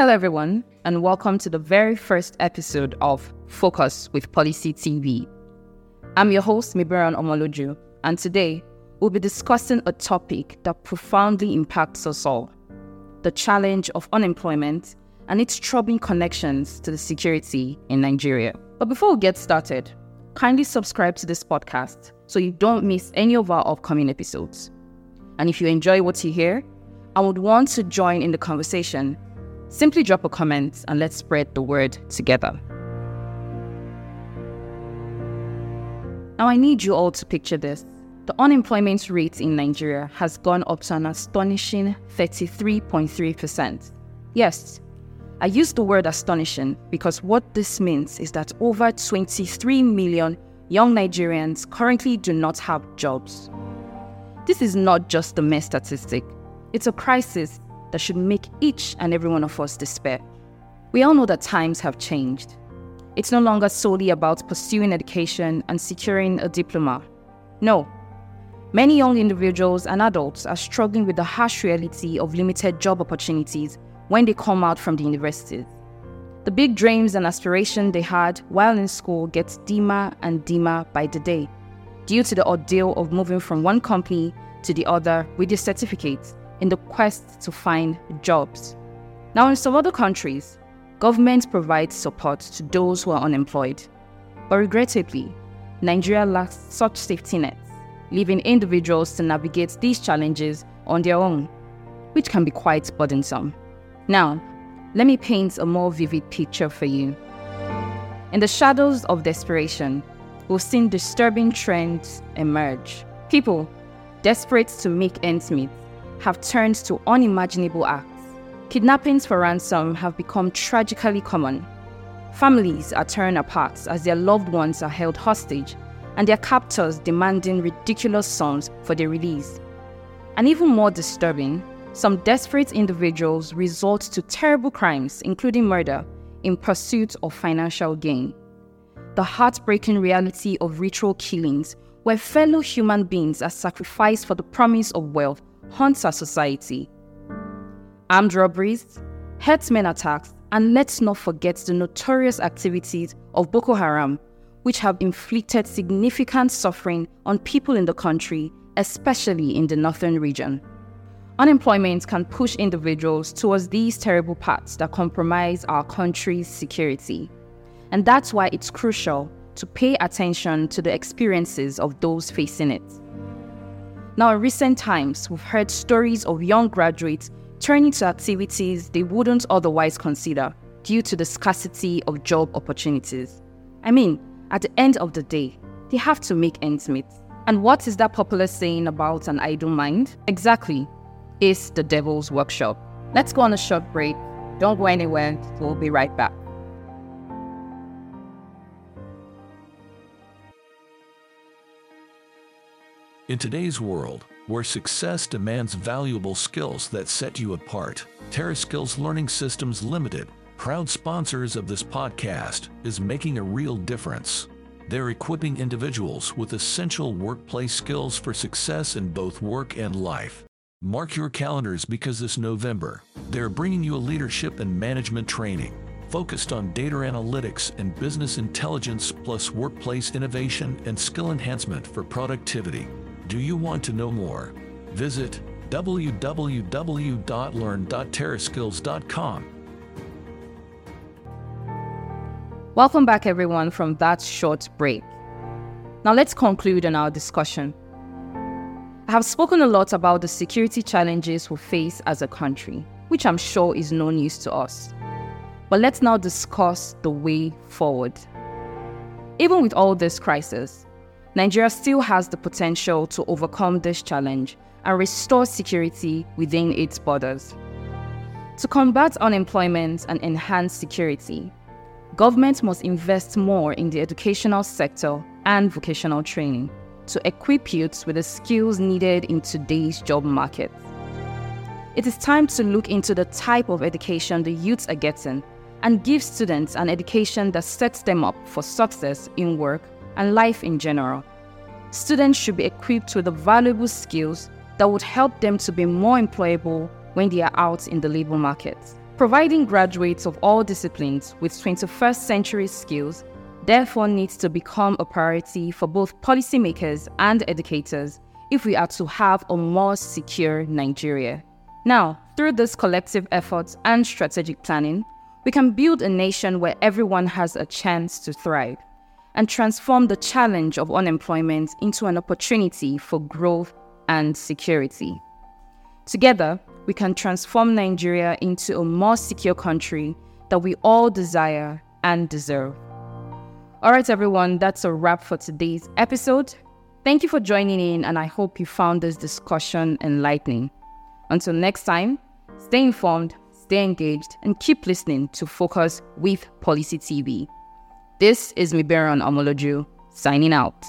Hello everyone, and welcome to the very first episode of Focus with Policy TV. I'm your host Mibiran Omologu, and today we'll be discussing a topic that profoundly impacts us all: the challenge of unemployment and its troubling connections to the security in Nigeria. But before we get started, kindly subscribe to this podcast so you don't miss any of our upcoming episodes. And if you enjoy what you hear and would want to join in the conversation, simply drop a comment and let's spread the word together. Now, I need you all to picture this. The unemployment rate in Nigeria has gone up to an astonishing 33.3%. Yes, I use the word astonishing because what this means is that over 23 million young Nigerians currently do not have jobs. This is not just a mere statistic. It's a crisis that should make each and every one of us despair. We all know that times have changed. It's no longer solely about pursuing education and securing a diploma. No. Many young individuals and adults are struggling with the harsh reality of limited job opportunities when they come out from the universities. The big dreams and aspirations they had while in school gets dimmer and dimmer by the day due to the ordeal of moving from one company to the other with your certificates, in the quest to find jobs. Now, in some other countries, governments provide support to those who are unemployed. But regrettably, Nigeria lacks such safety nets, leaving individuals to navigate these challenges on their own, which can be quite burdensome. Now, let me paint a more vivid picture for you. In the shadows of desperation, we've seen disturbing trends emerge. People, desperate to make ends meet, have turned to unimaginable acts. Kidnappings for ransom have become tragically common. Families are torn apart as their loved ones are held hostage and their captors demanding ridiculous sums for their release. And even more disturbing, some desperate individuals resort to terrible crimes, including murder, in pursuit of financial gain. The heartbreaking reality of ritual killings, where fellow human beings are sacrificed for the promise of wealth, haunts our society. Armed robberies, herdsmen attacks, and let's not forget the notorious activities of Boko Haram, which have inflicted significant suffering on people in the country, especially in the northern region. Unemployment can push individuals towards these terrible paths that compromise our country's security. And that's why it's crucial to pay attention to the experiences of those facing it. Now, in recent times, we've heard stories of young graduates turning to activities they wouldn't otherwise consider due to the scarcity of job opportunities. I mean, at the end of the day, they have to make ends meet. And what is that popular saying about an idle mind? Exactly. It's the devil's workshop. Let's go on a short break. Don't go anywhere. We'll be right back. In today's world, where success demands valuable skills that set you apart, TerraSkills Learning Systems Limited, proud sponsors of this podcast, is making a real difference. They're equipping individuals with essential workplace skills for success in both work and life. Mark your calendars because this November, they're bringing you a leadership and management training focused on data analytics and business intelligence, plus workplace innovation and skill enhancement for productivity. Do you want to know more? Visit www.learn.terraskills.com. Welcome back, everyone, from that short break. Now let's conclude on our discussion. I have spoken a lot about the security challenges we face as a country, which I'm sure is no news to us. But let's now discuss the way forward. Even with all this crisis, Nigeria still has the potential to overcome this challenge and restore security within its borders. To combat unemployment and enhance security, government must invest more in the educational sector and vocational training to equip youths with the skills needed in today's job market. It is time to look into the type of education the youths are getting and give students an education that sets them up for success in work and life in general. Students should be equipped with the valuable skills that would help them to be more employable when they are out in the labor market. Providing graduates of all disciplines with 21st century skills therefore needs to become a priority for both policymakers and educators if we are to have a more secure Nigeria. Now, through this collective effort and strategic planning, we can build a nation where everyone has a chance to thrive and transform the challenge of unemployment into an opportunity for growth and security. Together, we can transform Nigeria into a more secure country that we all desire and deserve. All right, everyone, that's a wrap for today's episode. Thank you for joining in, and I hope you found this discussion enlightening. Until next time, stay informed, stay engaged, and keep listening to Focus with Policy TV. This is Mibiran Omologu, signing out.